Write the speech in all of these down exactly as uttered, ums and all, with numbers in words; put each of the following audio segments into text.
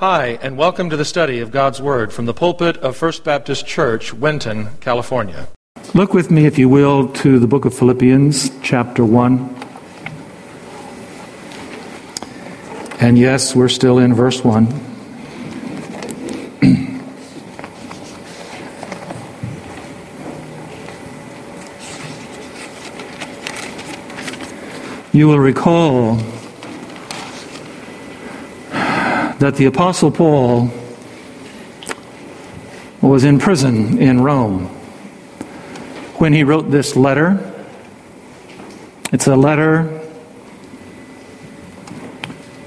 Hi, and welcome to the study of God's Word from the pulpit of First Baptist Church, Winton, California. Look with me, if you will, to the book of Philippians, chapter one. And yes, we're still in verse one. You will recall that the Apostle Paul was in prison in Rome when he wrote this letter. It's a letter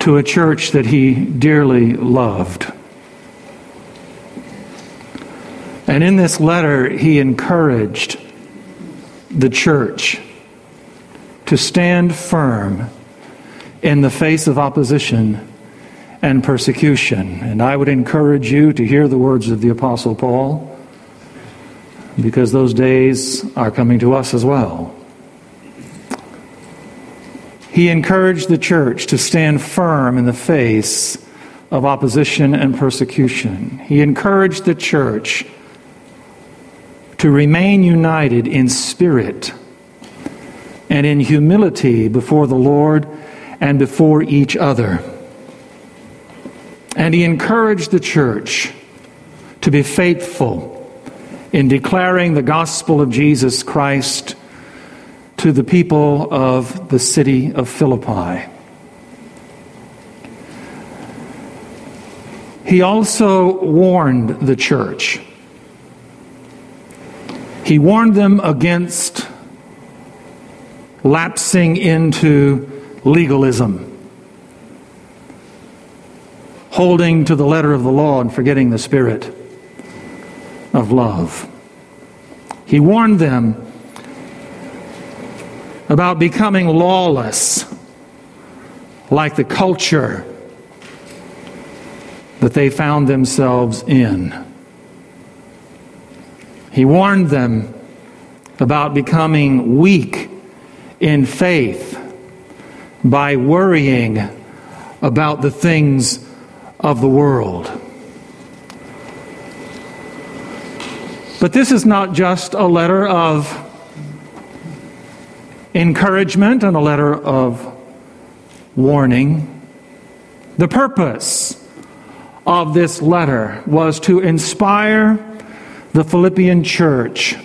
to a church that he dearly loved. And in this letter, he encouraged the church to stand firm in the face of opposition and persecution. And I would encourage you to hear the words of the Apostle Paul, because those days are coming to us as well. He encouraged the church to stand firm in the face of opposition and persecution. He encouraged the church to remain united in spirit and in humility before the Lord and before each other. And he encouraged the church to be faithful in declaring the gospel of Jesus Christ to the people of the city of Philippi. He also warned the church. He warned them against lapsing into legalism, holding to the letter of the law and forgetting the spirit of love. He warned them about becoming lawless, like the culture that they found themselves in. He warned them about becoming weak in faith by worrying about the things of the world. But this is not just a letter of encouragement and a letter of warning. The purpose of this letter was to inspire the Philippian church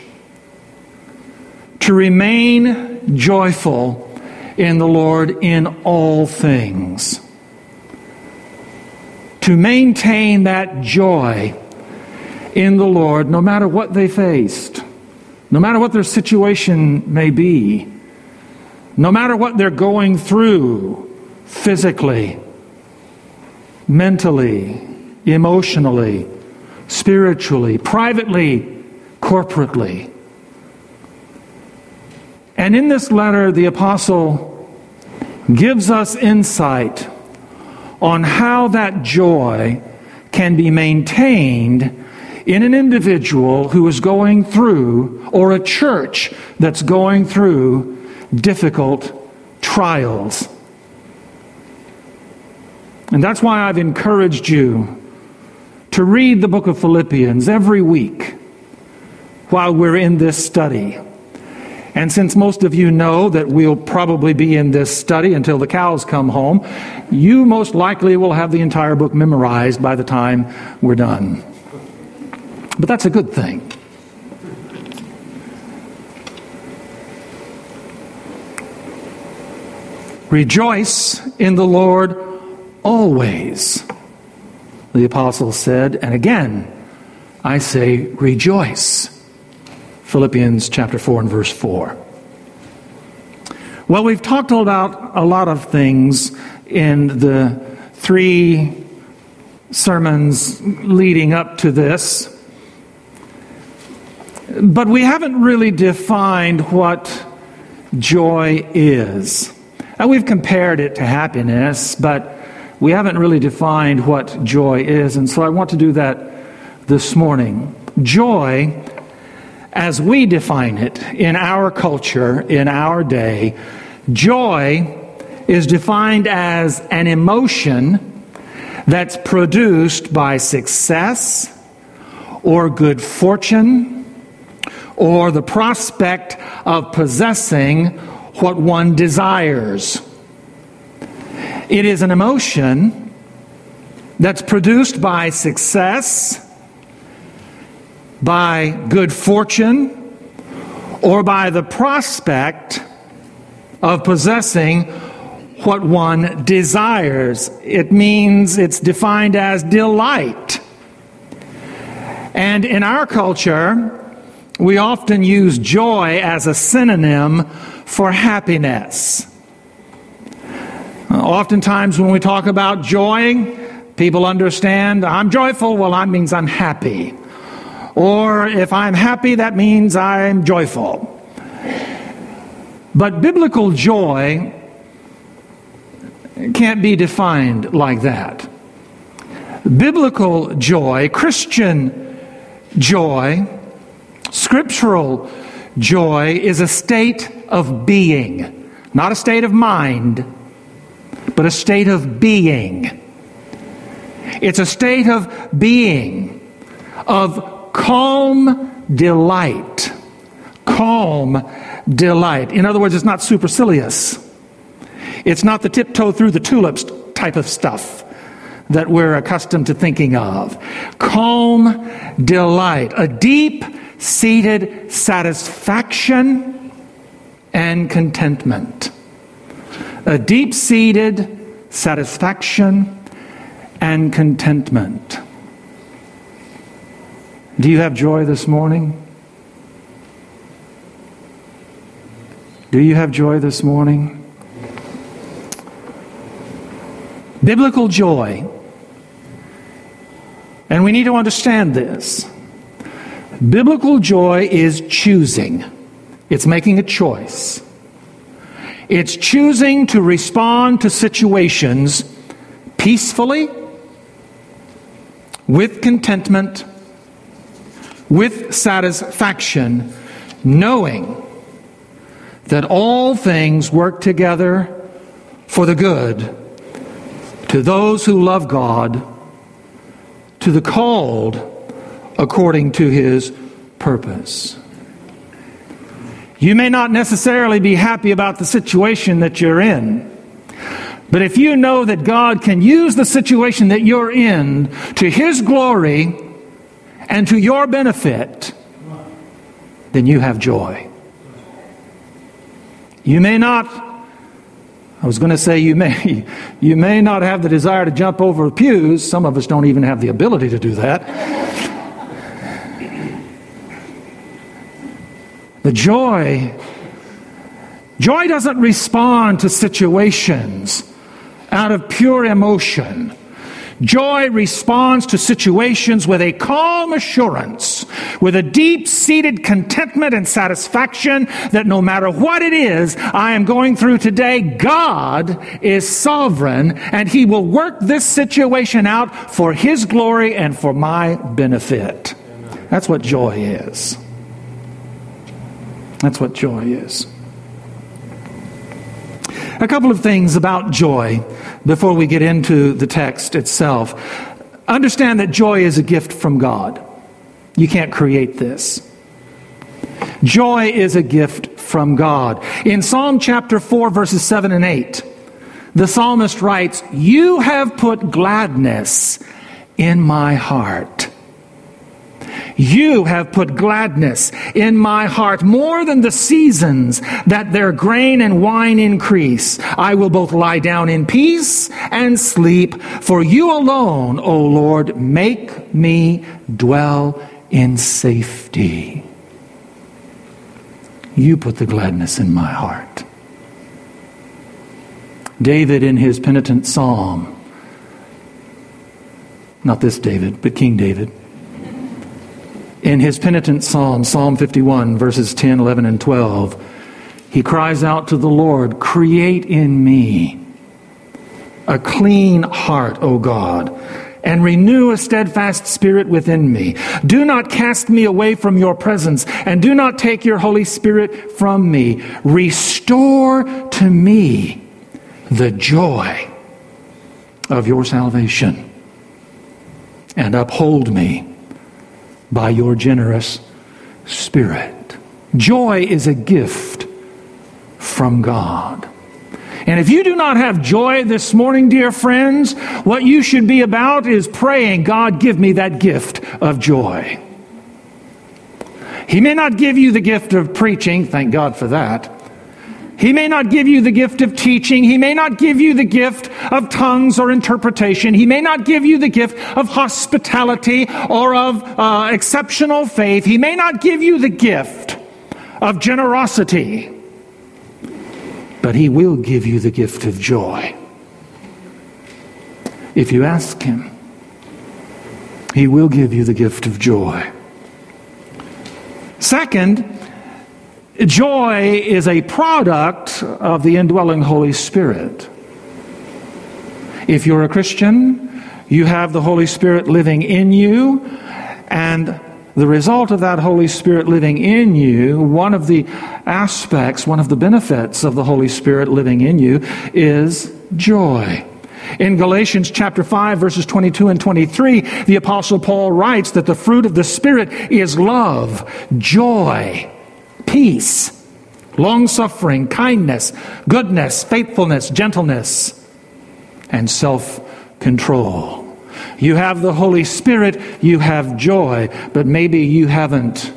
to remain joyful in the Lord in all things, to maintain that joy in the Lord no matter what they faced, no matter what their situation may be, no matter what they're going through physically, mentally, emotionally, spiritually, privately, corporately. And in this letter, the apostle gives us insight on how that joy can be maintained in an individual who is going through, or a church that's going through, difficult trials. And that's why I've encouraged you to read the book of Philippians every week while we're in this study. And since most of you know that we'll probably be in this study until the cows come home, you most likely will have the entire book memorized by the time we're done. But that's a good thing. Rejoice in the Lord always, the apostle said. And again, I say rejoice. Philippians chapter four and verse four. Well, we've talked about a lot of things in the three sermons leading up to this, but we haven't really defined what joy is. And we've compared it to happiness, but we haven't really defined what joy is, and so I want to do that this morning. Joy, as we define it in our culture, in our day, joy is defined as an emotion that's produced by success or good fortune or the prospect of possessing what one desires. It is an emotion that's produced by success, by good fortune, or by the prospect of possessing what one desires. It means it's defined as delight. And in our culture, we often use joy as a synonym for happiness. Oftentimes when we talk about joy, people understand, I'm joyful, well, that means I'm happy. Or if I'm happy, that means I'm joyful. But biblical joy can't be defined like that. Biblical joy, Christian joy, scriptural joy is a state of being, not a state of mind, but a state of being. It's a state of being, of calm delight. Calm delight. In other words, it's not supercilious. It's not the tiptoe through the tulips type of stuff that we're accustomed to thinking of. Calm delight. A deep-seated satisfaction and contentment. A deep-seated satisfaction and contentment. Do you have joy this morning? Do you have joy this morning? Biblical joy, and we need to understand this, biblical joy is choosing. It's making a choice. It's choosing to respond to situations peacefully, with contentment, with satisfaction, knowing that all things work together for the good to those who love God, to the called according to His purpose. You may not necessarily be happy about the situation that you're in, but if you know that God can use the situation that you're in to His glory and to your benefit, then you have joy. You may not, I was going to say you may, you may not have the desire to jump over pews. Some of us don't even have the ability to do that. The joy, joy doesn't respond to situations out of pure emotion. Joy responds to situations with a calm assurance, with a deep-seated contentment and satisfaction that no matter what it is I am going through today, God is sovereign and He will work this situation out for His glory and for my benefit. That's what joy is. That's what joy is. A couple of things about joy before we get into the text itself. Understand that joy is a gift from God. You can't create this. Joy is a gift from God. In Psalm chapter four, verses seven and eight, the psalmist writes, "You have put gladness in my heart. You have put gladness in my heart more than the seasons that their grain and wine increase. I will both lie down in peace and sleep, for you alone, O Lord, make me dwell in safety." You put the gladness in my heart. David in his penitent psalm, not this David, but King David, in his penitent psalm, Psalm fifty-one, verses ten, eleven, and twelve, he cries out to the Lord, "Create in me a clean heart, O God, and renew a steadfast spirit within me. Do not cast me away from your presence, and do not take your Holy Spirit from me. Restore to me the joy of your salvation, and uphold me by your generous Spirit. Joy is a gift from God. And if you do not have joy this morning, dear friends, what you should be about is praying, God, give me that gift of joy. He may not give you the gift of preaching, thank God for that. He may not give you the gift of teaching. He may not give you the gift of tongues or interpretation. He may not give you the gift of hospitality or of uh, exceptional faith. He may not give you the gift of generosity. But he will give you the gift of joy. If you ask him, he will give you the gift of joy. Second, joy is a product of the indwelling Holy Spirit. If you're a Christian, you have the Holy Spirit living in you, and the result of that Holy Spirit living in you, one of the aspects, one of the benefits of the Holy Spirit living in you is joy. In Galatians chapter five, verses twenty-two and twenty-three, the Apostle Paul writes that the fruit of the Spirit is love, joy, peace, long-suffering, kindness, goodness, faithfulness, gentleness, and self-control. You have the Holy Spirit, you have joy, but maybe you haven't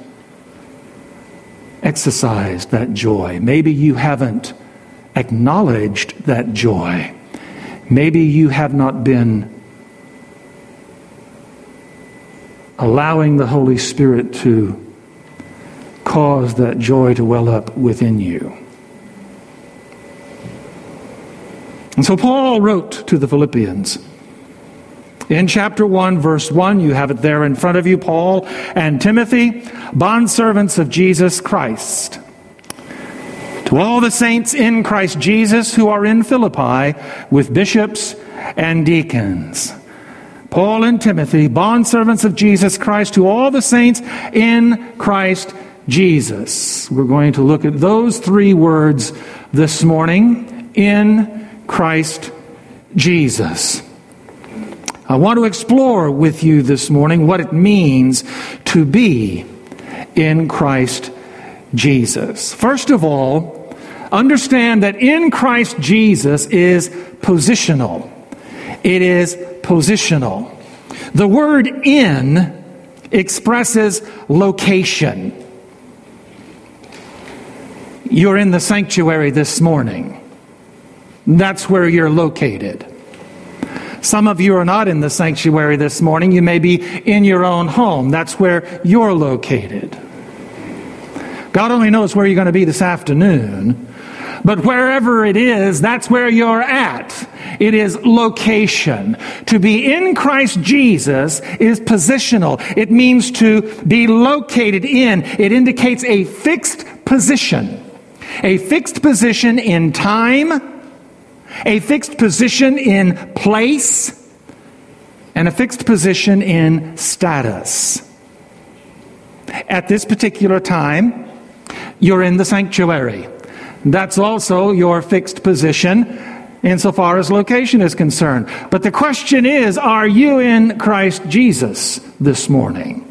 exercised that joy. Maybe you haven't acknowledged that joy. Maybe you have not been allowing the Holy Spirit to cause that joy to well up within you. And so Paul wrote to the Philippians. In chapter one, verse one, you have it there in front of you, Paul and Timothy, bondservants of Jesus Christ. To all the saints in Christ Jesus who are in Philippi with bishops and deacons. Paul and Timothy, bondservants of Jesus Christ, to all the saints in Christ Jesus. We're going to look at those three words this morning, in Christ Jesus. I want to explore with you this morning what it means to be in Christ Jesus. First of all, understand that in Christ Jesus is positional. It is positional. The word in expresses location. You're in the sanctuary this morning. That's where you're located. Some of you are not in the sanctuary this morning. You may be in your own home. That's where you're located. God only knows where you're going to be this afternoon, but wherever it is, that's where you're at. It is location. To be in Christ Jesus is positional. It means to be located in. It indicates a fixed position. A fixed position in time, a fixed position in place, and a fixed position in status. At this particular time, you're in the sanctuary. That's also your fixed position insofar as location is concerned. But the question is, are you in Christ Jesus this morning?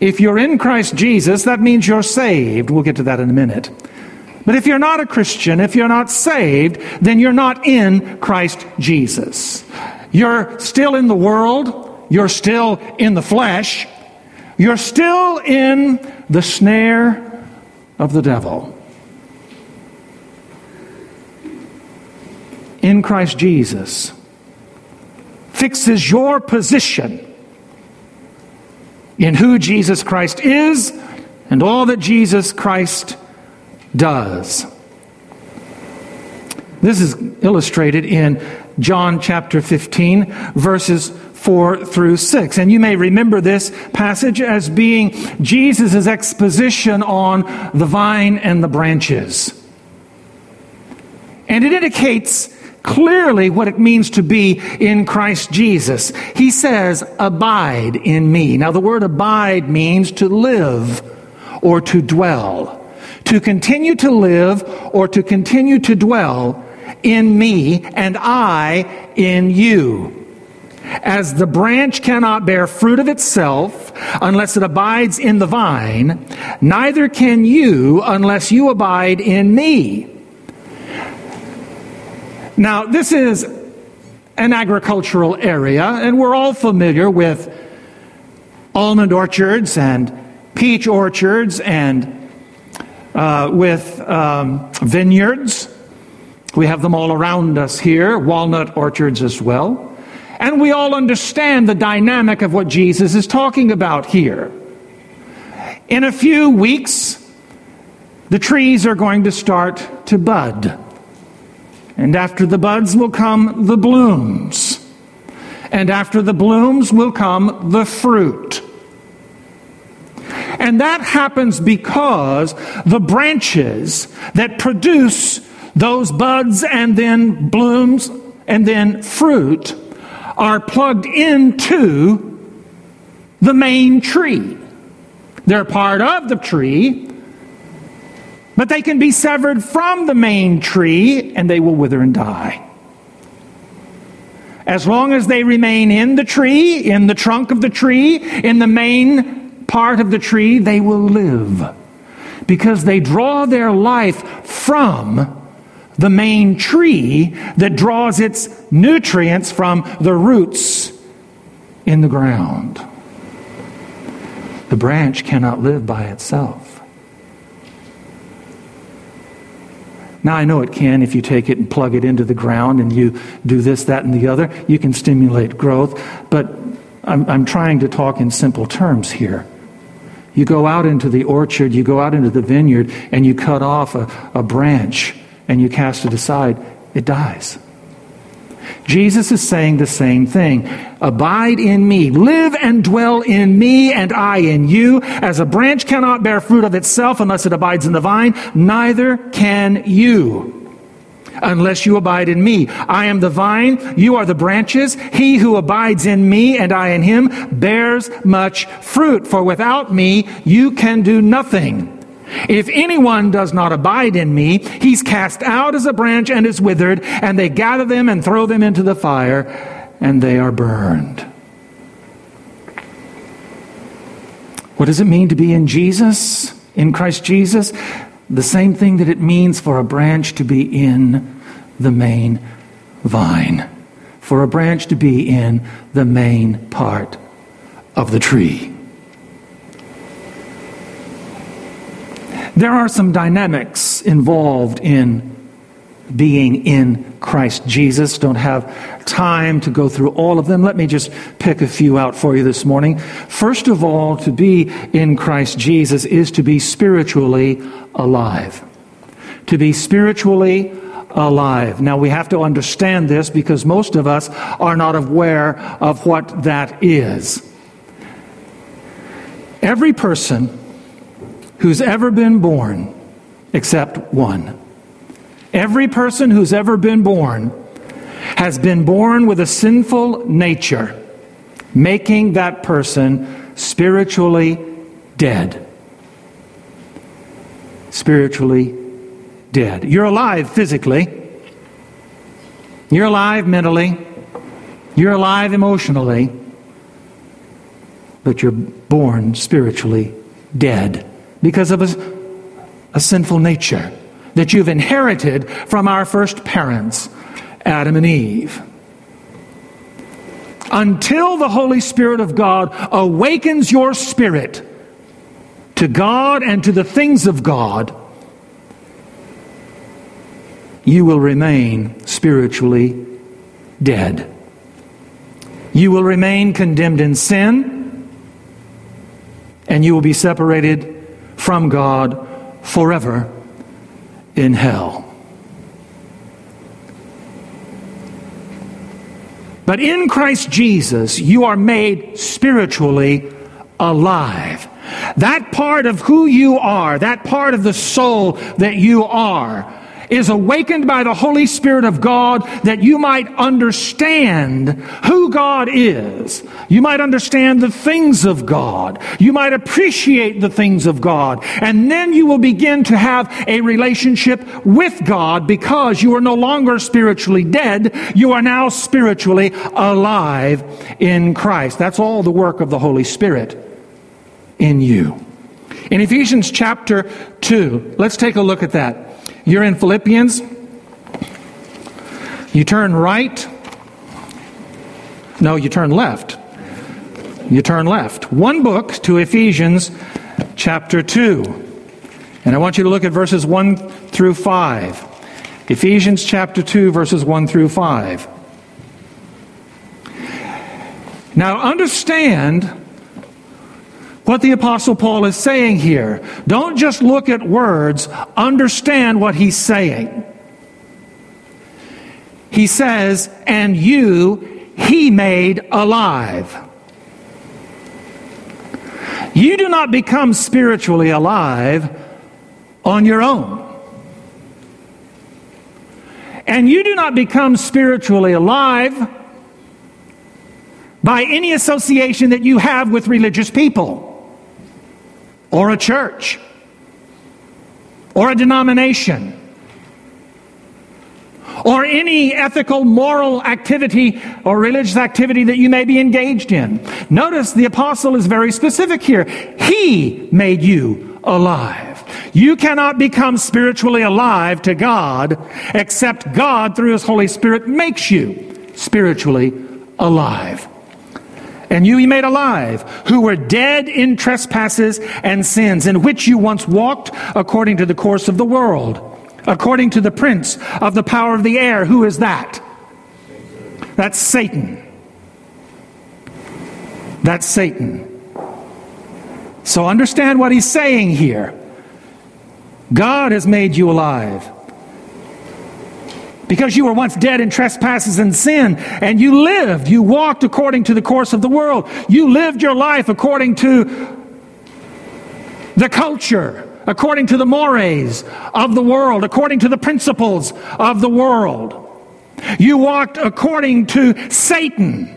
If you're in Christ Jesus, that means you're saved. We'll get to that in a minute. But if you're not a Christian, if you're not saved, then you're not in Christ Jesus. You're still in the world. You're still in the flesh. You're still in the snare of the devil. In Christ Jesus fixes your position in who Jesus Christ is and all that Jesus Christ does. This is illustrated in John chapter fifteen, verses four through six. And you may remember this passage as being Jesus' exposition on the vine and the branches. And it indicates clearly what it means to be in Christ Jesus. He says, abide in me. Now the word abide means to live or to dwell. To continue to live or to continue to dwell in me and I in you. As the branch cannot bear fruit of itself unless it abides in the vine, neither can you unless you abide in me. Now, this is an agricultural area, and we're all familiar with almond orchards and peach orchards and uh, with um, vineyards. We have them all around us here, walnut orchards as well. And we all understand the dynamic of what Jesus is talking about here. In a few weeks, the trees are going to start to bud. And after the buds will come the blooms. And after the blooms will come the fruit. And that happens because the branches that produce those buds and then blooms and then fruit are plugged into the main tree. They're part of the tree, but they can be severed from the main tree and they will wither and die. As long as they remain in the tree, in the trunk of the tree, in the main part of the tree, they will live because they draw their life from the main tree that draws its nutrients from the roots in the ground. The branch cannot live by itself. Now, I know it can if you take it and plug it into the ground and you do this, that, and the other. You can stimulate growth, but I'm, I'm trying to talk in simple terms here. You go out into the orchard, you go out into the vineyard, and you cut off a, a branch and you cast it aside, it dies. Jesus is saying the same thing. Abide in me. Live and dwell in me and I in you. As a branch cannot bear fruit of itself unless it abides in the vine, neither can you unless you abide in me. I am the vine, you are the branches. He who abides in me and I in him bears much fruit. For without me, you can do nothing. If anyone does not abide in me, he's cast out as a branch and is withered, and they gather them and throw them into the fire, and they are burned. What does it mean to be in Jesus, in Christ Jesus? The same thing that it means for a branch to be in the main vine, for a branch to be in the main part of the tree. There are some dynamics involved in being in Christ Jesus. Don't have time to go through all of them. Let me just pick a few out for you this morning. First of all, to be in Christ Jesus is to be spiritually alive. To be spiritually alive. Now, we have to understand this because most of us are not aware of what that is. Every person who's ever been born, except one. Every person who's ever been born has been born with a sinful nature, making that person spiritually dead. Spiritually dead. You're alive physically. You're alive mentally. You're alive emotionally. But you're born spiritually dead. Because of a, a sinful nature that you've inherited from our first parents, Adam and Eve. Until the Holy Spirit of God awakens your spirit to God and to the things of God, you will remain spiritually dead. You will remain condemned in sin, and you will be separated from God forever in hell. But in Christ Jesus, you are made spiritually alive. That part of who you are, that part of the soul that you are, is awakened by the Holy Spirit of God, that you might understand who God is. You might understand the things of God. You might appreciate the things of God. And then you will begin to have a relationship with God, because you are no longer spiritually dead. You are now spiritually alive in Christ. That's all the work of the Holy Spirit in you. In Ephesians chapter two, let's take a look at that. You're in Philippians. You turn right. No, you turn left. You turn left. One book to Ephesians chapter two. And I want you to look at verses one through five. Ephesians chapter two, verses one through five. Now understand what the Apostle Paul is saying here. Don't just look at words, understand what he's saying. He says, and you he made alive. You do not become spiritually alive on your own. And you do not become spiritually alive by any association that you have with religious people, or a church, or a denomination, or any ethical, moral activity or religious activity that you may be engaged in. Notice the apostle is very specific here. He made you alive. You cannot become spiritually alive to God except God, through His Holy Spirit, makes you spiritually alive. And you He made alive, who were dead in trespasses and sins, in which you once walked according to the course of the world, according to the prince of the power of the air. Who is that? That's Satan. That's Satan. So understand what he's saying here. God has made you alive, because you were once dead in trespasses and sin, and you lived, you walked according to the course of the world. You lived your life according to the culture, according to the mores of the world, according to the principles of the world. You walked according to Satan,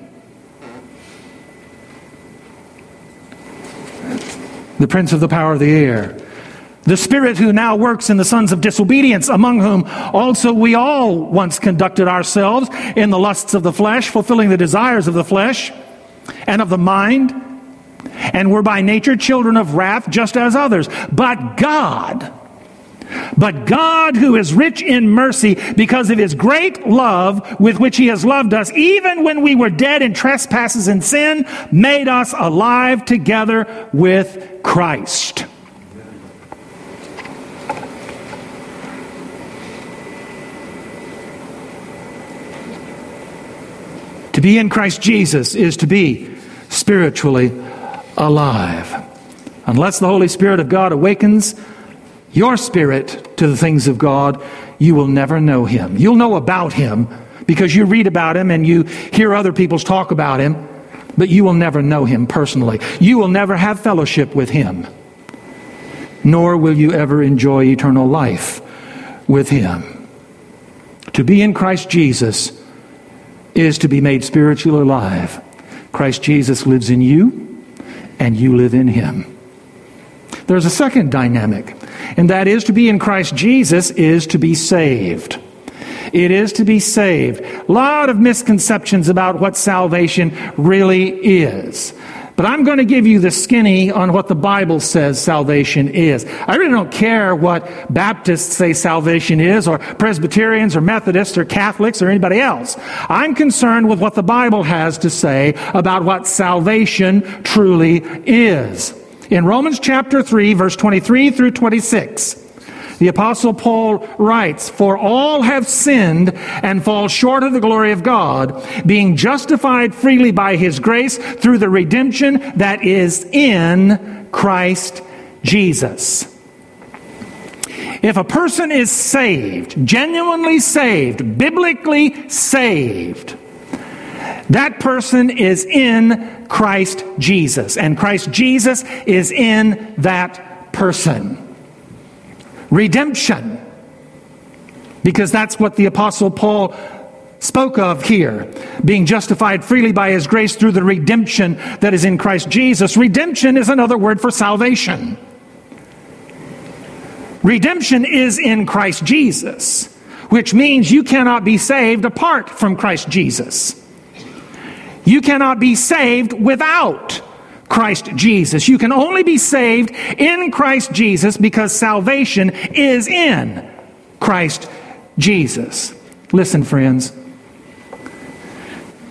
the prince of the power of the air, the spirit who now works in the sons of disobedience, among whom also we all once conducted ourselves in the lusts of the flesh, fulfilling the desires of the flesh and of the mind, and were by nature children of wrath, just as others. But God, but God who is rich in mercy, because of His great love with which He has loved us, even when we were dead in trespasses and sin, made us alive together with Christ. To be in Christ Jesus is to be spiritually alive. Unless the Holy Spirit of God awakens your spirit to the things of God, you will never know Him. You'll know about Him because you read about Him and you hear other people's talk about Him, but you will never know Him personally. You will never have fellowship with Him, nor will you ever enjoy eternal life with Him. To be in Christ Jesus is to be made spiritually alive. Christ Jesus lives in you, and you live in Him. There's a second dynamic, and that is, to be in Christ Jesus is to be saved. It is to be saved. A lot of misconceptions about what salvation really is. But I'm going to give you the skinny on what the Bible says salvation is. I really don't care what Baptists say salvation is, or Presbyterians, or Methodists, or Catholics, or anybody else. I'm concerned with what the Bible has to say about what salvation truly is. In Romans chapter three, verse twenty-three through twenty-six, the Apostle Paul writes, "For all have sinned and fall short of the glory of God, being justified freely by His grace through the redemption that is in Christ Jesus." If a person is saved, genuinely saved, biblically saved, that person is in Christ Jesus, and Christ Jesus is in that person. Redemption because that's what the Apostle Paul spoke of here, being justified freely by his grace through the redemption that is in Christ Jesus. Redemption is another word for salvation. Redemption is in Christ Jesus, which means you cannot be saved apart from Christ Jesus. You cannot be saved without Christ Jesus. You can only be saved in Christ Jesus because salvation is in Christ Jesus. Listen, friends,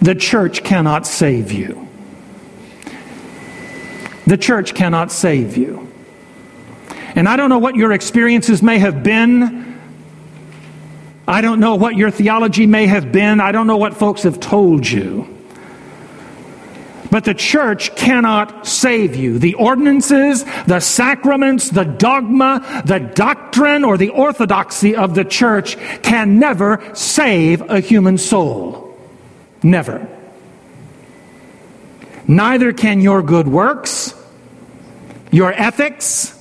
the church cannot save you. The church cannot save you. And I don't know what your experiences may have been. I don't know what your theology may have been. I don't know what folks have told you. But the church cannot save you. The ordinances, the sacraments, the dogma, the doctrine, or the orthodoxy of the church can never save a human soul. Never. Neither can your good works, your ethics,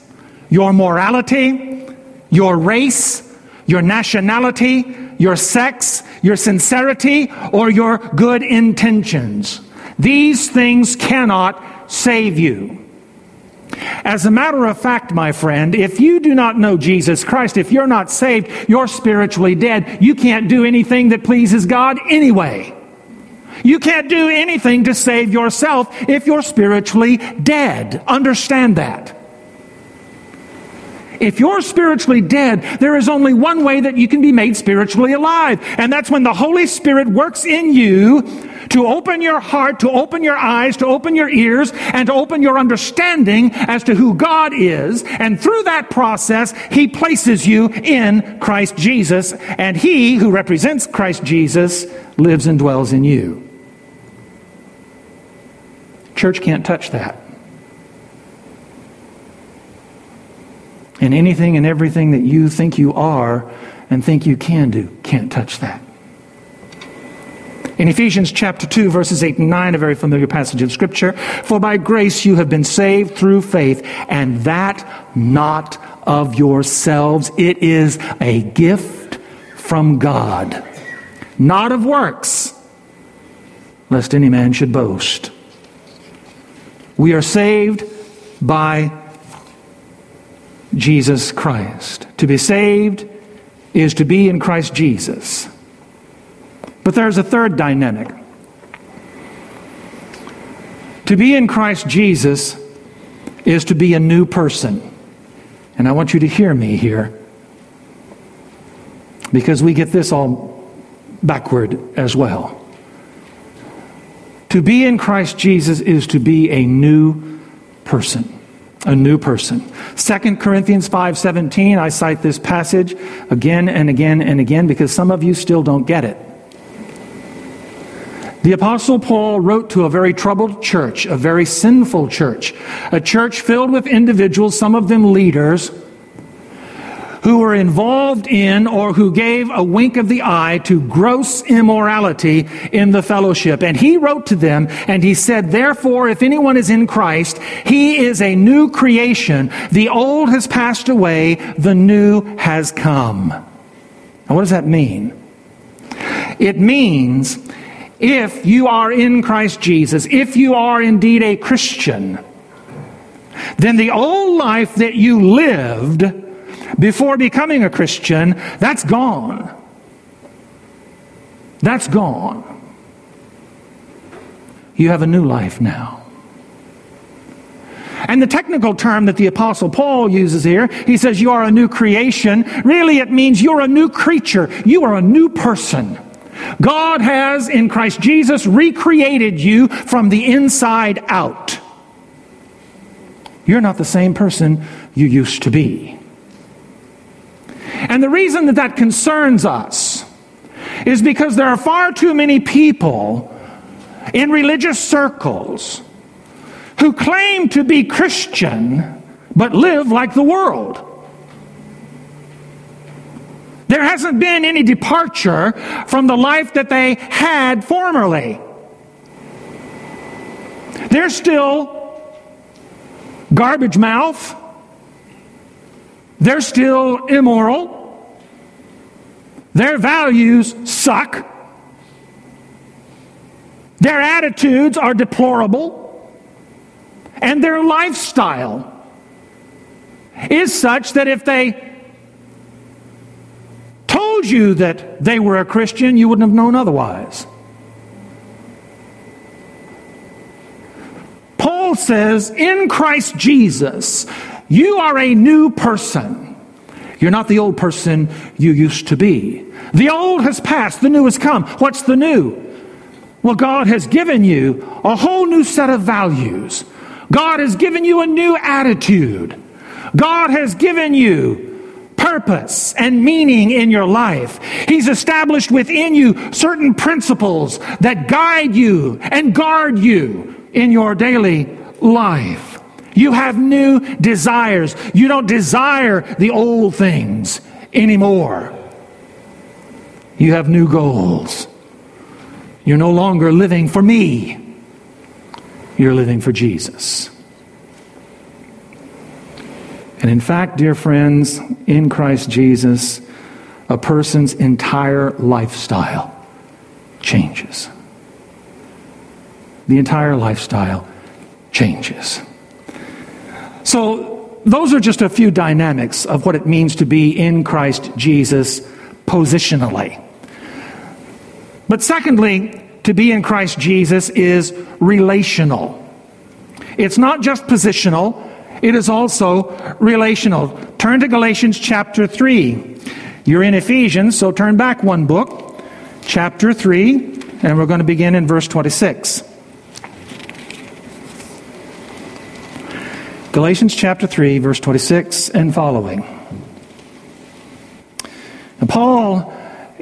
your morality, your race, your nationality, your sex, your sincerity, or your good intentions. These things cannot save you. As a matter of fact, my friend, if you do not know Jesus Christ, if you're not saved, you're spiritually dead. You can't do anything that pleases God anyway. You can't do anything to save yourself if you're spiritually dead. Understand that. If you're spiritually dead, there is only one way that you can be made spiritually alive. And that's when the Holy Spirit works in you to open your heart, to open your eyes, to open your ears, and to open your understanding as to who God is. And through that process, He places you in Christ Jesus. And He, who represents Christ Jesus, lives and dwells in you. Church can't touch that. And anything and everything that you think you are and think you can do can't touch that. In Ephesians chapter two, verses eight and nine, a very familiar passage of Scripture, "For by grace you have been saved through faith, and that not of yourselves. It is a gift from God, not of works, lest any man should boast." We are saved by Jesus Christ. To be saved is to be in Christ Jesus. But there's a third dynamic. To be in Christ Jesus is to be a new person. And I want you to hear me here, because we get this all backward as well. To be in Christ Jesus is to be a new person. A new person. Second Corinthians five seventeen, I cite this passage again and again and again because some of you still don't get it. The Apostle Paul wrote to a very troubled church, a very sinful church, a church filled with individuals, some of them leaders, who were involved in or who gave a wink of the eye to gross immorality in the fellowship. And he wrote to them and he said, "Therefore, if anyone is in Christ, he is a new creation. The old has passed away, the new has come." Now, what does that mean? It means if you are in Christ Jesus, if you are indeed a Christian, then the old life that you lived before becoming a Christian, that's gone. That's gone. You have a new life now. And the technical term that the Apostle Paul uses here, he says you are a new creation. Really, it means you're a new creature. You are a new person. God has, in Christ Jesus, recreated you from the inside out. You're not the same person you used to be. And the reason that that concerns us is because there are far too many people in religious circles who claim to be Christian but live like the world. There hasn't been any departure from the life that they had formerly. They're still garbage mouth. They're still immoral. Their values suck. Their attitudes are deplorable. And their lifestyle is such that if they told you that they were a Christian, you wouldn't have known otherwise. Paul says, in Christ Jesus, you are a new person. You're not the old person you used to be. The old has passed, the new has come. What's the new? Well, God has given you a whole new set of values. God has given you a new attitude. God has given you purpose and meaning in your life. He's established within you certain principles that guide you and guard you in your daily life. You have new desires. You don't desire the old things anymore. You have new goals. You're no longer living for me. You're living for Jesus. And in fact, dear friends, in Christ Jesus, a person's entire lifestyle changes. The entire lifestyle changes. So those are just a few dynamics of what it means to be in Christ Jesus positionally. But secondly, to be in Christ Jesus is relational. It's not just positional, it is also relational. Turn to Galatians chapter three. You're in Ephesians, so turn back one book, chapter three, and we're going to begin in verse twenty-six. Galatians chapter three, verse twenty-six and following. Now, Paul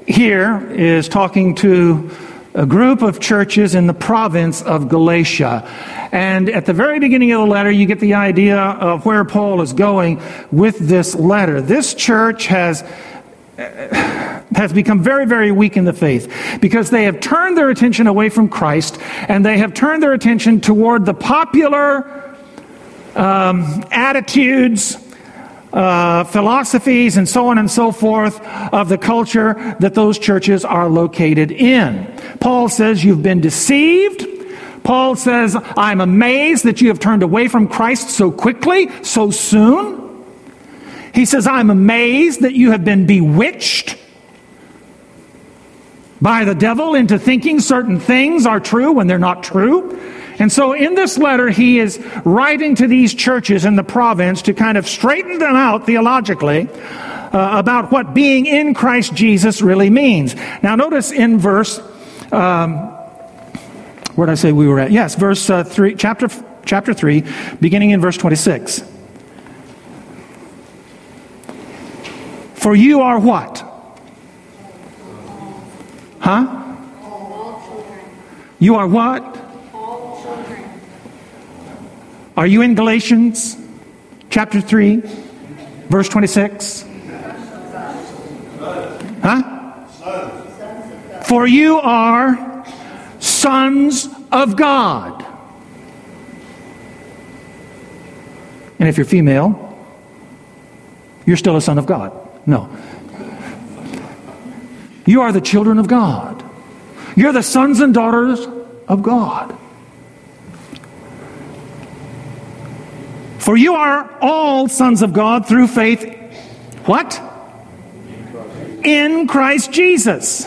here is talking to a group of churches in the province of Galatia. And at the very beginning of the letter, you get the idea of where Paul is going with this letter. This church has, has become very, very weak in the faith because they have turned their attention away from Christ and they have turned their attention toward the popular um, attitudes, Uh, philosophies, and so on and so forth of the culture that those churches are located in. Paul says, you've been deceived. Paul says, I'm amazed that you have turned away from Christ so quickly, so soon. He says, I'm amazed that you have been bewitched by the devil into thinking certain things are true when they're not true. And so in this letter, he is writing to these churches in the province to kind of straighten them out theologically uh, about what being in Christ Jesus really means. Now notice in verse, um, where did I say we were at? Yes, verse uh, three, chapter chapter three, beginning in verse twenty-six. For you are what? Huh? You are what? Are you in Galatians chapter three, verse twenty-six? Huh? For you are sons of God. And if you're female, you're still a son of God. No. You are the children of God. You're the sons and daughters of God. For you are all sons of God through faith, what? In Christ Jesus.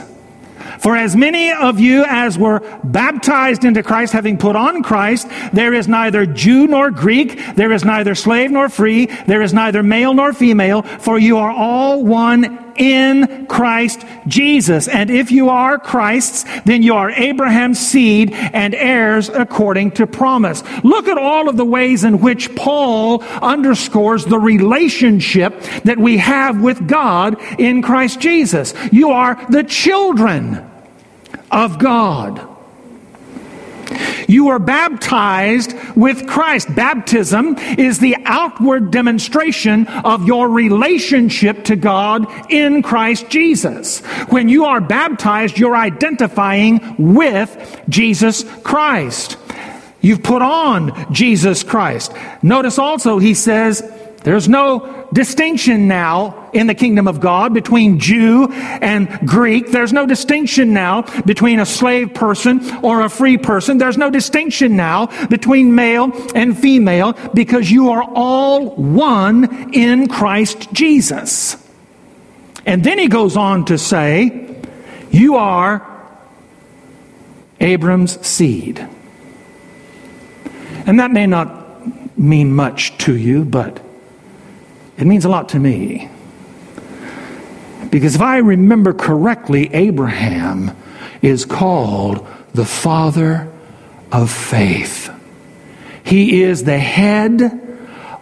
For as many of you as were baptized into Christ, having put on Christ, there is neither Jew nor Greek, there is neither slave nor free, there is neither male nor female, for you are all one in Christ Jesus. And if you are Christ's, then you are Abraham's seed and heirs according to promise. Look at all of the ways in which Paul underscores the relationship that we have with God in Christ Jesus. You are the children of God. You were baptized with Christ. Baptism is the outward demonstration of your relationship to God in Christ Jesus. When you are baptized, you're identifying with Jesus Christ. You've put on Jesus Christ. Notice also he says There's no distinction now in the kingdom of God between Jew and Greek. There's no distinction now between a slave person or a free person. There's no distinction now between male and female, because you are all one in Christ Jesus. And then he goes on to say, you are Abram's seed. And that may not mean much to you, but it means a lot to me. Because if I remember correctly, Abraham is called the father of faith. He is the head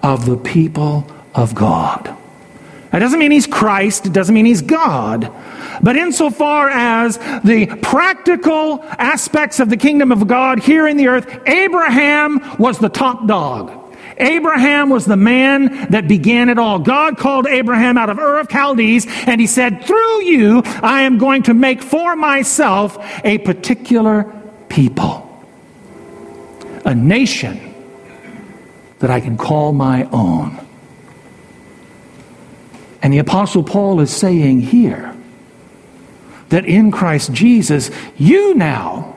of the people of God. That doesn't mean he's Christ. It doesn't mean he's God. But insofar as the practical aspects of the kingdom of God here in the earth, Abraham was the top dog. Abraham was the man that began it all. God called Abraham out of Ur of Chaldees, and he said, through you, I am going to make for myself a particular people, a nation that I can call my own. And the Apostle Paul is saying here that in Christ Jesus, you now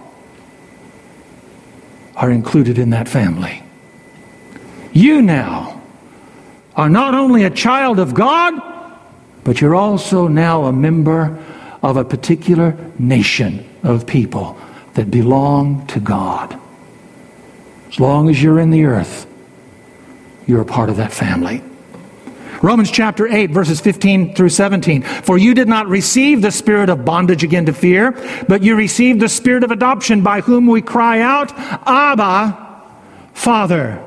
are included in that family. You now are not only a child of God, but you're also now a member of a particular nation of people that belong to God. As long as you're in the earth, you're a part of that family. Romans chapter eight, verses fifteen through seventeen. For you did not receive the spirit of bondage again to fear, but you received the spirit of adoption, by whom we cry out, Abba, Father.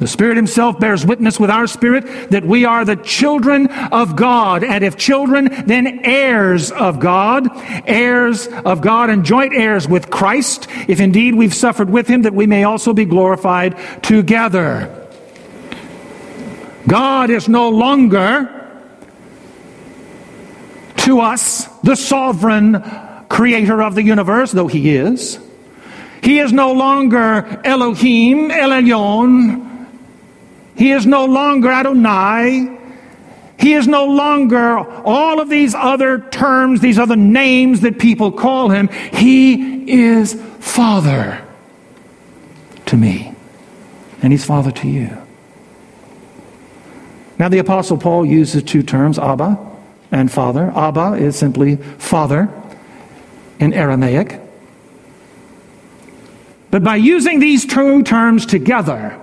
The Spirit himself bears witness with our spirit that we are the children of God. And if children, then heirs of God, heirs of God and joint heirs with Christ, if indeed we've suffered with him, that we may also be glorified together. God is no longer to us the sovereign creator of the universe, though he is. He is no longer Elohim, El Elyon. He is no longer Adonai. He is no longer all of these other terms, these other names that people call him. He is Father to me, and he's Father to you. Now the Apostle Paul uses two terms, Abba and Father. Abba is simply Father in Aramaic. But by using these two terms together,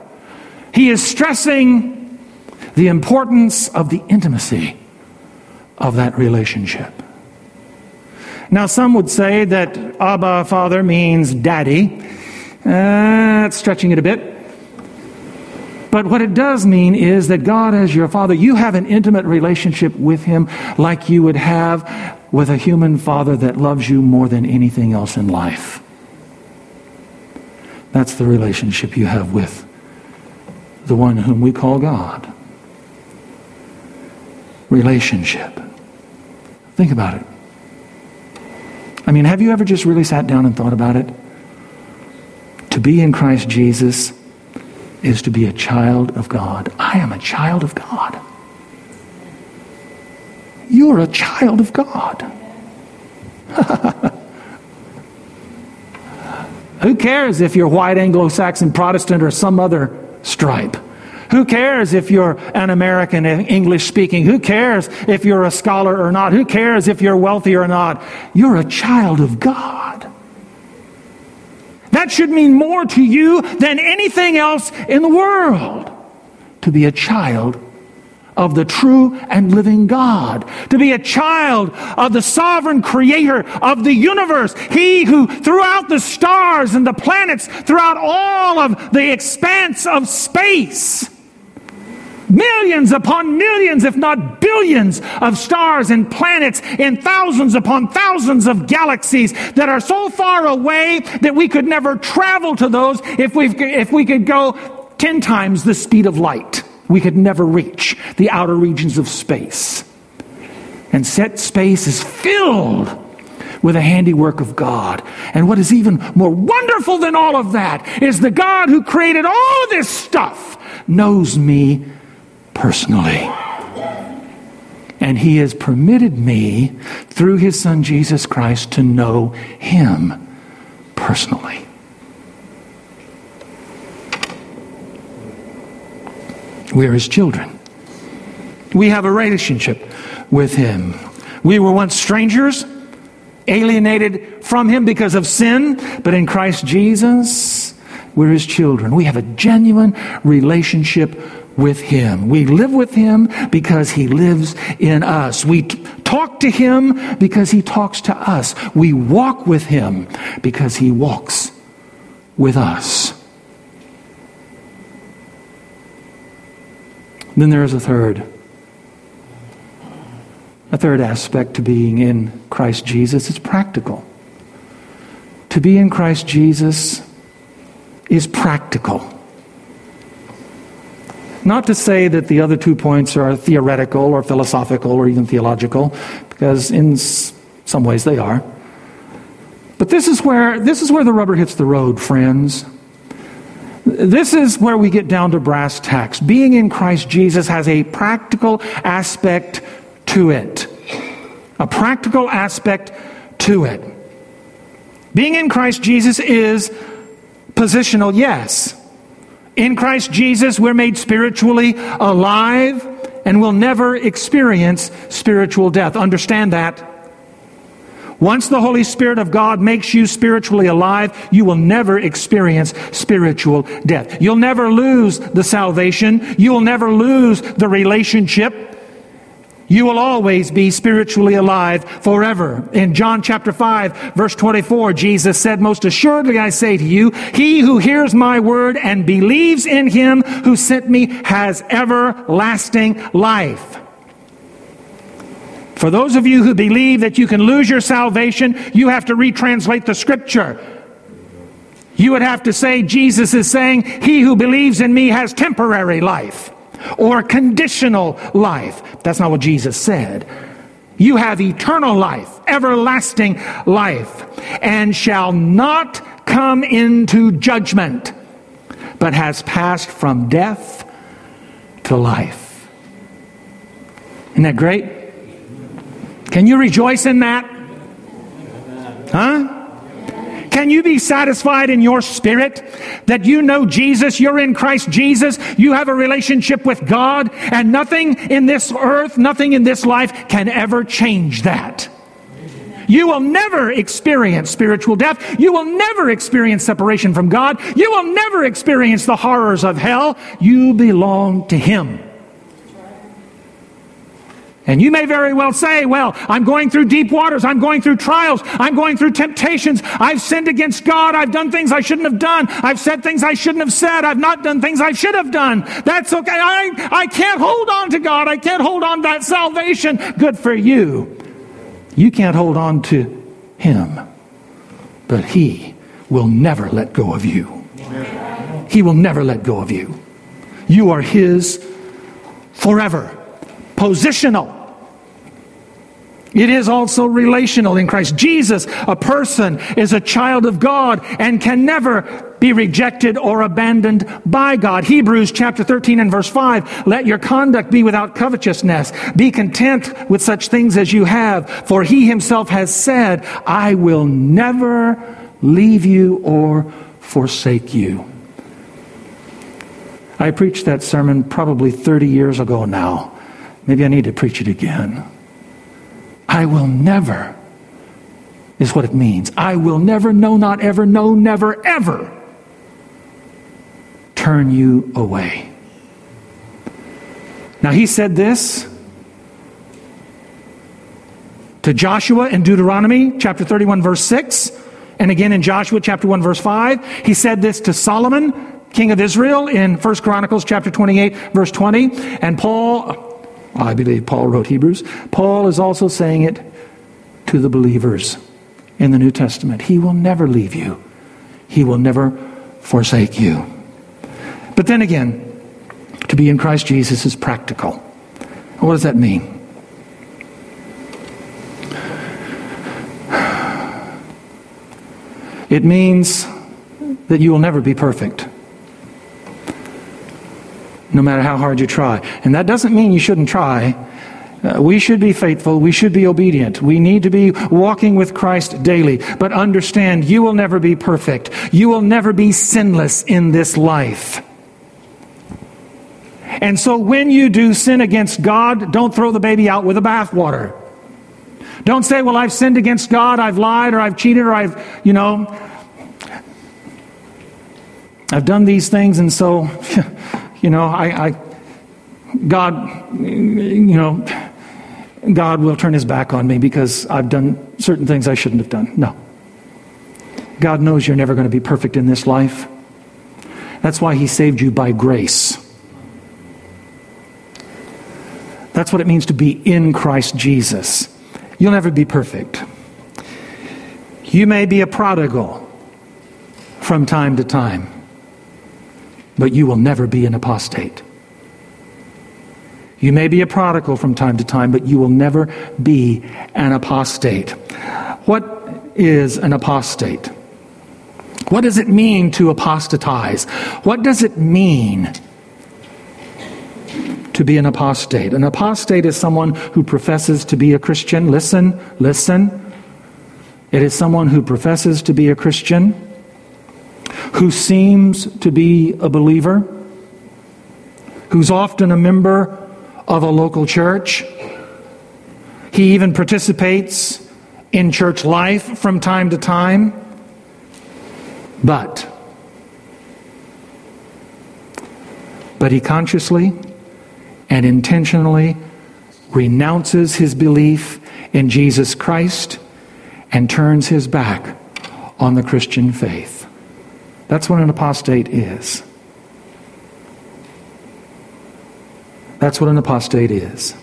he is stressing the importance of the intimacy of that relationship. Now some would say that Abba, Father, means daddy. Uh, that's stretching it a bit. But what it does mean is that God, as your father, you have an intimate relationship with him like you would have with a human father that loves you more than anything else in life. That's the relationship you have with the one whom we call God. Relationship. Think about it. I mean, have you ever just really sat down and thought about it? To be in Christ Jesus is to be a child of God. I am a child of God. You're a child of God. Who cares if you're white, Anglo-Saxon, Protestant, or some other stripe? Who cares if you're an American, English-speaking? Who cares if you're a scholar or not? Who cares if you're wealthy or not? You're a child of God. That should mean more to you than anything else in the world. To be a child of the true and living God. To be a child of the sovereign creator of the universe. He who throughout the stars and the planets, throughout all of the expanse of space, millions upon millions, if not billions, of stars and planets and thousands upon thousands of galaxies that are so far away that we could never travel to those if we if we could go ten times the speed of light. We could never reach the outer regions of space. And set space is filled with a handiwork of God. And what is even more wonderful than all of that is the God who created all this stuff knows me personally. And he has permitted me, through his Son Jesus Christ, to know him personally. We are his children. We have a relationship with him. We were once strangers, alienated from him because of sin, but in Christ Jesus, we're his children. We have a genuine relationship with him. We live with him because he lives in us. We t- talk to him because he talks to us. We walk with him because he walks with us. Then there is a third. A third aspect to being in Christ Jesus is practical. To be in Christ Jesus is practical. Not to say that the other two points are theoretical or philosophical or even theological, because in some ways they are. But this is where this is where the rubber hits the road, friends. This is where we get down to brass tacks. Being in Christ Jesus has a practical aspect to it. A practical aspect to it. Being in Christ Jesus is positional, yes. In Christ Jesus, we're made spiritually alive and will never experience spiritual death. Understand that. Once the Holy Spirit of God makes you spiritually alive, you will never experience spiritual death. You'll never lose the salvation. You will never lose the relationship. You will always be spiritually alive forever. In John chapter five, verse twenty-four, Jesus said, "Most assuredly I say to you, he who hears my word and believes in him who sent me has everlasting life." For those of you who believe that you can lose your salvation, you have to retranslate the scripture. You would have to say, Jesus is saying, he who believes in me has temporary life or conditional life. That's not what Jesus said. You have eternal life, everlasting life, and shall not come into judgment, but has passed from death to life. Isn't that great? Can you rejoice in that? Huh? Can you be satisfied in your spirit that you know Jesus, you're in Christ Jesus, you have a relationship with God, and nothing in this earth, nothing in this life can ever change that? You will never experience spiritual death. You will never experience separation from God. You will never experience the horrors of hell. You belong to him. And you may very well say, well, I'm going through deep waters, I'm going through trials, I'm going through temptations, I've sinned against God, I've done things I shouldn't have done, I've said things I shouldn't have said, I've not done things I should have done. That's okay, I, I can't hold on to God, I can't hold on to that salvation. Good for you. You can't hold on to him, but he will never let go of you. He will never let go of you. You are his forever. Positional. It is also relational in Christ Jesus. A person is a child of God and can never be rejected or abandoned by God. Hebrews chapter thirteen and verse five, "Let your conduct be without covetousness. Be content with such things as you have, for he himself has said, I will never leave you or forsake you." I preached that sermon probably thirty years ago now. Maybe I need to preach it again. I will never, is what it means. I will never, no, not ever, no, never, ever turn you away. Now he said this to Joshua in Deuteronomy chapter thirty-one, verse six, and again in Joshua chapter one, verse five. He said this to Solomon, king of Israel, in First Chronicles chapter twenty-eight, verse twenty, and Paul... I believe Paul wrote Hebrews. Paul is also saying it to the believers in the New Testament. He will never leave you. He will never forsake you. But then again, to be in Christ Jesus is practical. What does that mean? It means that you will never be perfect. no matter how hard you try. And that doesn't mean you shouldn't try. Uh, we should be faithful. We should be obedient. We need to be walking with Christ daily. But understand, you will never be perfect. You will never be sinless in this life. And so when you do sin against God, don't throw the baby out with the bathwater. Don't say, well, I've sinned against God, I've lied, or I've cheated, or I've, you know, I've done these things, and so, you know, I, I God, you know, God will turn his back on me because I've done certain things I shouldn't have done. No. God knows you're never going to be perfect in this life. That's why he saved you by grace. That's what it means to be in Christ Jesus. You'll never be perfect. You may be a prodigal from time to time, but you will never be an apostate. You may be a prodigal from time to time, but you will never be an apostate. What is an apostate? What does it mean to apostatize? What does it mean to be an apostate? An apostate is someone who professes to be a Christian. Listen, listen. It is someone who professes to be a Christian, who seems to be a believer, who's often a member of a local church. He even participates in church life from time to time, but but he consciously and intentionally renounces his belief in Jesus Christ and turns his back on the Christian faith. That's what an apostate is. That's what an apostate is.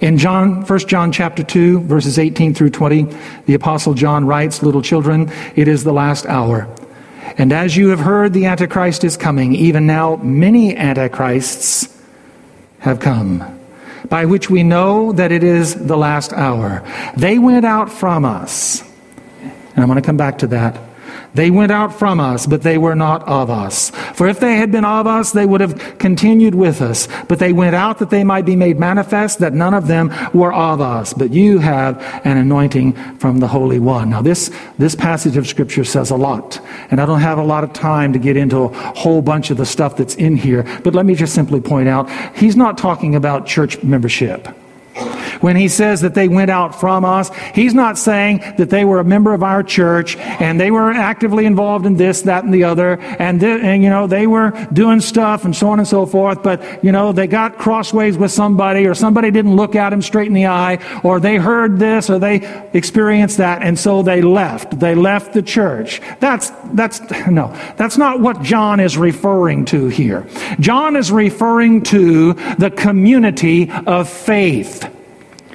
In John, First John chapter two, verses eighteen through twenty, the Apostle John writes, "Little children, it is the last hour. And as you have heard, the Antichrist is coming. Even now, many Antichrists have come, by which we know that it is the last hour. They went out from us." And I'm going to come back to that. "They went out from us, but they were not of us. For if they had been of us, they would have continued with us. But they went out that they might be made manifest that none of them were of us. But you have an anointing from the Holy One." Now this, this passage of Scripture says a lot. And I don't have a lot of time to get into a whole bunch of the stuff that's in here. But let me just simply point out, he's not talking about church membership. When he says that they went out from us, he's not saying that they were a member of our church and they were actively involved in this, that, and the other, and, th- and you know, they were doing stuff and so on and so forth, but, you know, they got crossways with somebody, or somebody didn't look at him straight in the eye, or they heard this, or they experienced that, and so they left. They left the church. That's, that's, no, that's not what John is referring to here. John is referring to the community of faith.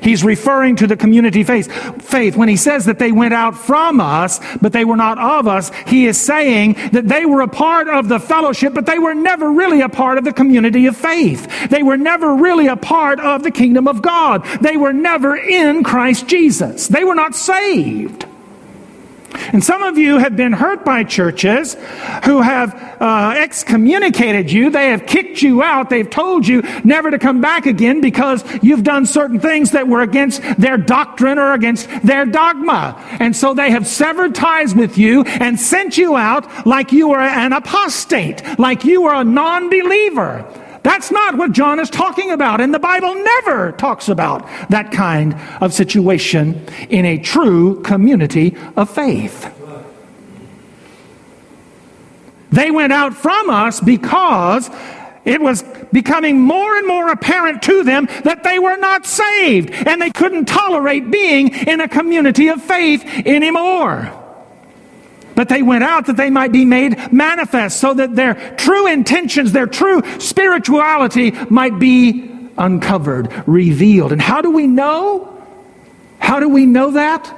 He's referring to the community faith. Faith. When he says that they went out from us, but they were not of us, he is saying that they were a part of the fellowship, but they were never really a part of the community of faith. They were never really a part of the kingdom of God. They were never in Christ Jesus. They were not saved. And some of you have been hurt by churches who have uh, excommunicated you. They have kicked you out. They've told you never to come back again because you've done certain things that were against their doctrine or against their dogma. And so they have severed ties with you and sent you out like you were an apostate, like you were a non-believer. That's not what John is talking about, and the Bible never talks about that kind of situation in a true community of faith. They went out from us because it was becoming more and more apparent to them that they were not saved, and they couldn't tolerate being in a community of faith anymore. But they went out that they might be made manifest, so that their true intentions, their true spirituality might be uncovered, revealed. And how do we know? How do we know that?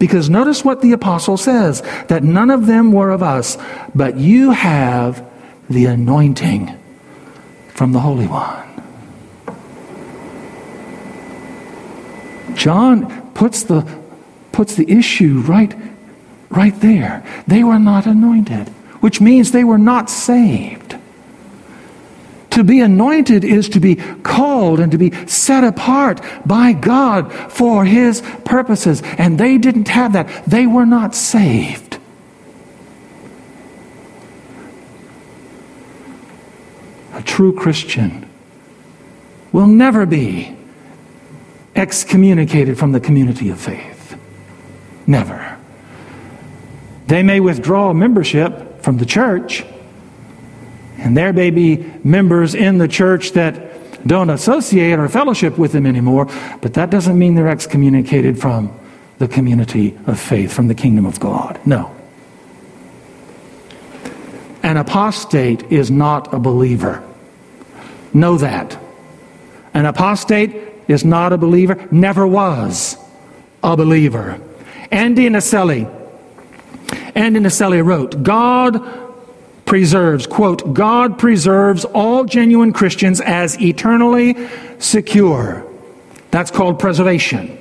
Because notice what the apostle says, that none of them were of us, but you have the anointing from the Holy One. John puts the, puts the issue right Right there. They were not anointed. which means they were not saved. To be anointed is to be called and to be set apart by God for His purposes. And they didn't have that. They were not saved. A true Christian will never be excommunicated from the community of faith. Never. They may withdraw membership from the church, and there may be members in the church that don't associate or fellowship with them anymore, but that doesn't mean they're excommunicated from the community of faith, from the kingdom of God. No. An apostate is not a believer. Know that. An apostate is not a believer, never was a believer. Andy Naselli, Andy Naselli wrote, God preserves, quote, God preserves all genuine Christians as eternally secure. That's called preservation.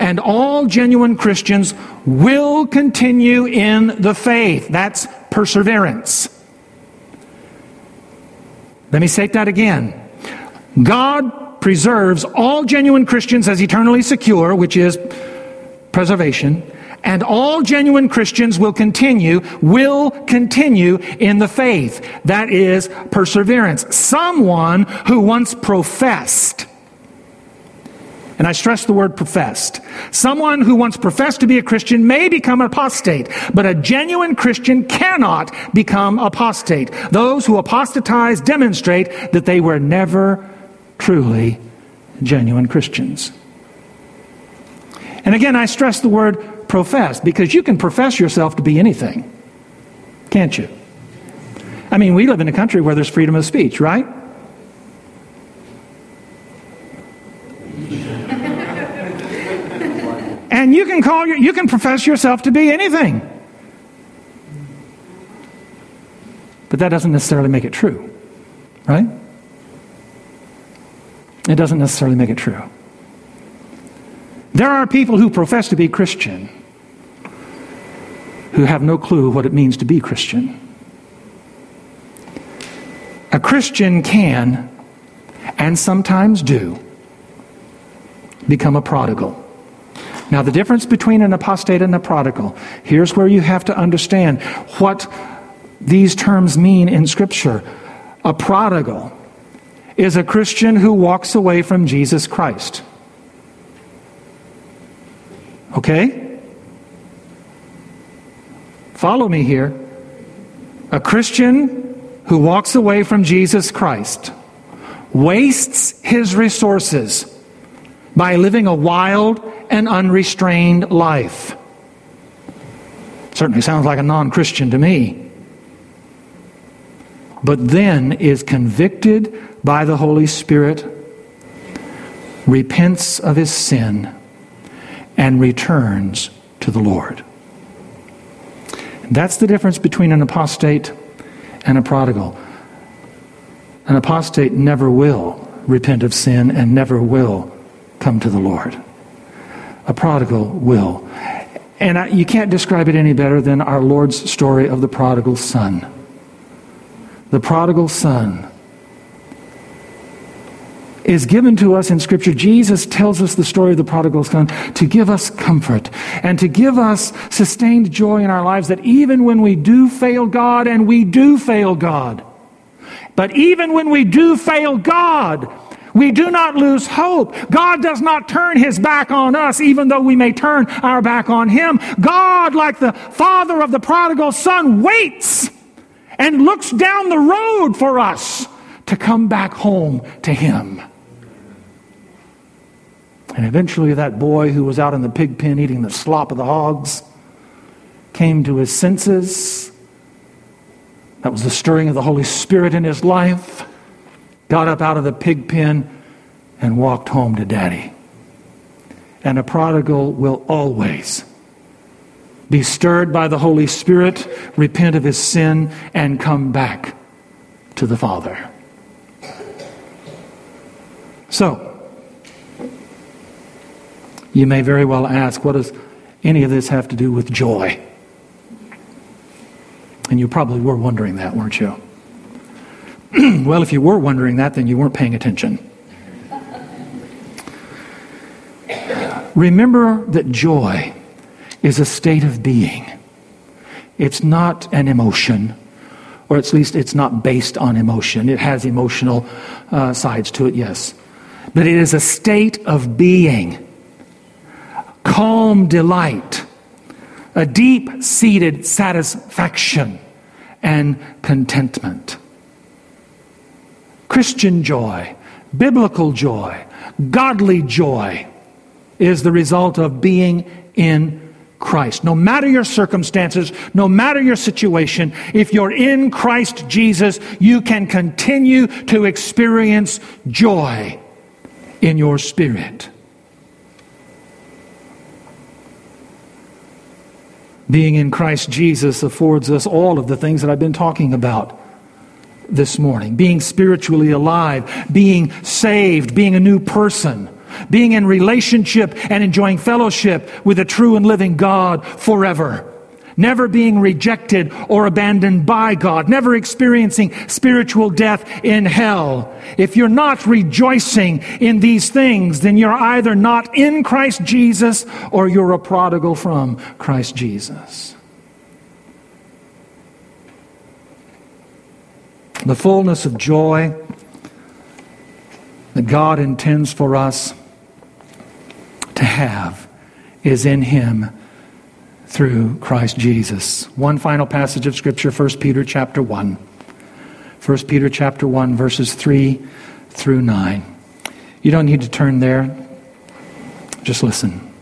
And all genuine Christians will continue in the faith. That's perseverance. Let me say that again. God preserves all genuine Christians as eternally secure, which is preservation. And all genuine Christians will continue, will continue in the faith. That is perseverance. Someone who once professed, and I stress the word professed, someone who once professed to be a Christian may become an apostate, but a genuine Christian cannot become apostate. Those who apostatize demonstrate that they were never truly genuine Christians. And again, I stress the word profess, because you can profess yourself to be anything, can't you? I mean, we live in a country where there's freedom of speech, right? And you can call your, you can profess yourself to be anything, but that doesn't necessarily make it true, right? It doesn't necessarily make it true. There are people who profess to be Christian who have no clue what it means to be Christian. A Christian can, and sometimes do, become a prodigal. Now, the difference between an apostate and a prodigal, here's where you have to understand what these terms mean in Scripture. A prodigal is a Christian who walks away from Jesus Christ. Okay? Follow me here. A Christian who walks away from Jesus Christ wastes his resources by living a wild and unrestrained life. Certainly sounds like a non-Christian to me. But then is convicted by the Holy Spirit, repents of his sin, and returns to the Lord. That's the difference between an apostate and a prodigal. An apostate never will repent of sin and never will come to the Lord. A prodigal will. And I, you can't describe it any better than our Lord's story of the prodigal son. The prodigal son is given to us in Scripture. Jesus tells us the story of the prodigal son to give us comfort and to give us sustained joy in our lives, that even when we do fail God, and we do fail God, but even when we do fail God, we do not lose hope. God does not turn His back on us, even though we may turn our back on Him. God, like the father of the prodigal son, waits and looks down the road for us to come back home to Him. And eventually that boy who was out in the pig pen eating the slop of the hogs came to his senses. That was the stirring of the Holy Spirit in his life. Got up out of the pig pen and walked home to Daddy. And a prodigal will always be stirred by the Holy Spirit, repent of his sin, and come back to the Father. So, you may very well ask, what does any of this have to do with joy? And you probably were wondering that, weren't you? Well, if you were wondering that, then you weren't paying attention. Remember that joy is a state of being. It's not an emotion, or at least it's not based on emotion. It has emotional uh, sides to it, yes. But it is a state of being. Calm delight, a deep-seated satisfaction and contentment. Christian joy, biblical joy, godly joy is the result of being in Christ. No matter your circumstances, no matter your situation, if you're in Christ Jesus, you can continue to experience joy in your spirit. Being in Christ Jesus affords us all of the things that I've been talking about this morning. Being spiritually alive, being saved, being a new person, being in relationship and enjoying fellowship with a true and living God forever. Never being rejected or abandoned by God. Never experiencing spiritual death in hell. If you're not rejoicing in these things, then you're either not in Christ Jesus or you're a prodigal from Christ Jesus. The fullness of joy that God intends for us to have is in Him through Christ Jesus. One final passage of Scripture, First Peter chapter one. First Peter chapter one, verses three through nine. You don't need to turn there. Just listen.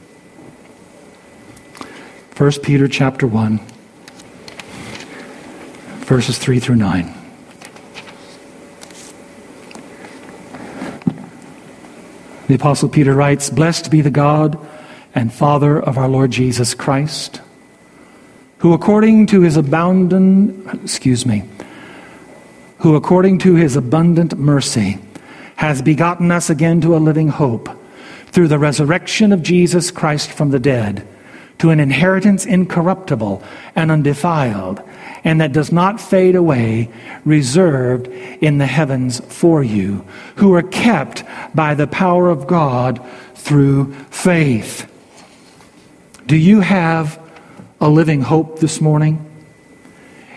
First Peter chapter one, verses three through nine. The Apostle Peter writes, "Blessed be the God and Father of our Lord Jesus Christ, who according to his abundant, excuse me, who according to his abundant mercy has begotten us again to a living hope through the resurrection of Jesus Christ from the dead, to an inheritance incorruptible and undefiled, and that does not fade away, reserved in the heavens for you, who are kept by the power of God through faith." Do you have a living hope this morning?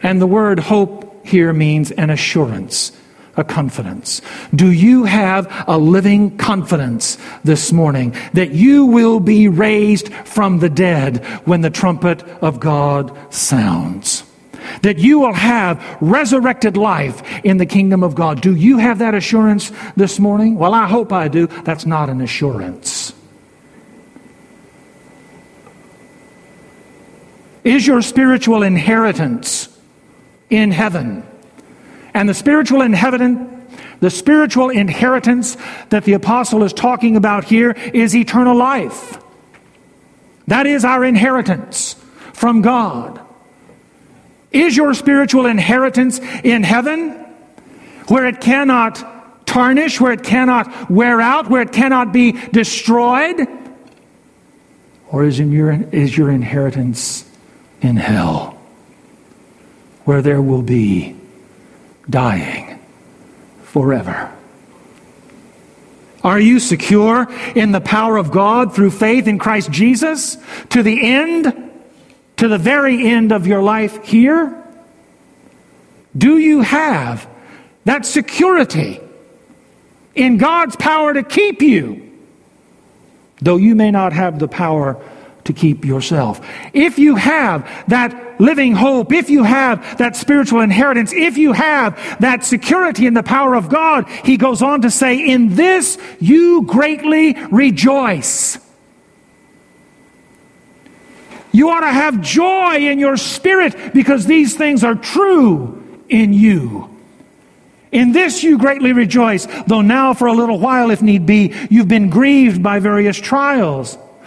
And the word hope here means an assurance, a confidence. Do you have a living confidence this morning that you will be raised from the dead when the trumpet of God sounds? That you will have resurrected life in the kingdom of God. Do you have that assurance this morning? Well, I hope I do. That's not an assurance. Is your spiritual inheritance in heaven? And the spiritual inheritance, the spiritual inheritance that the apostle is talking about here is eternal life. That is our inheritance from God. Is your spiritual inheritance in heaven, where it cannot tarnish, where it cannot wear out, where it cannot be destroyed? Or is in your is your inheritance in hell, where there will be dying forever? Are you secure in the power of God through faith in Christ Jesus to the end, to the very end of your life here? Do you have that security in God's power to keep you, though you may not have the power to keep yourself? If you have that living hope, if you have that spiritual inheritance, if you have that security in the power of God, he goes on to say, "In this you greatly rejoice." You ought to have joy in your spirit because these things are true in you. "In this you greatly rejoice, though now for a little while, if need be, you've been grieved by various trials,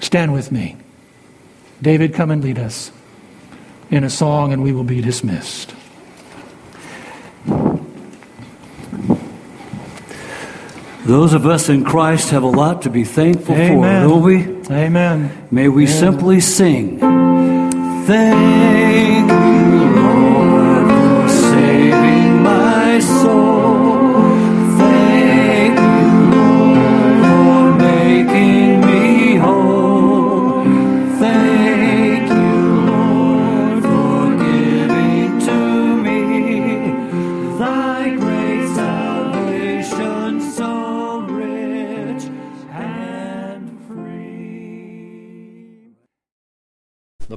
Stand with me. David, come and lead us in a song, and we will be dismissed. Those of us in Christ have a lot to be thankful Amen. for, don't we? Amen. May we Amen. simply sing, thank you, Lord, for saving my soul. The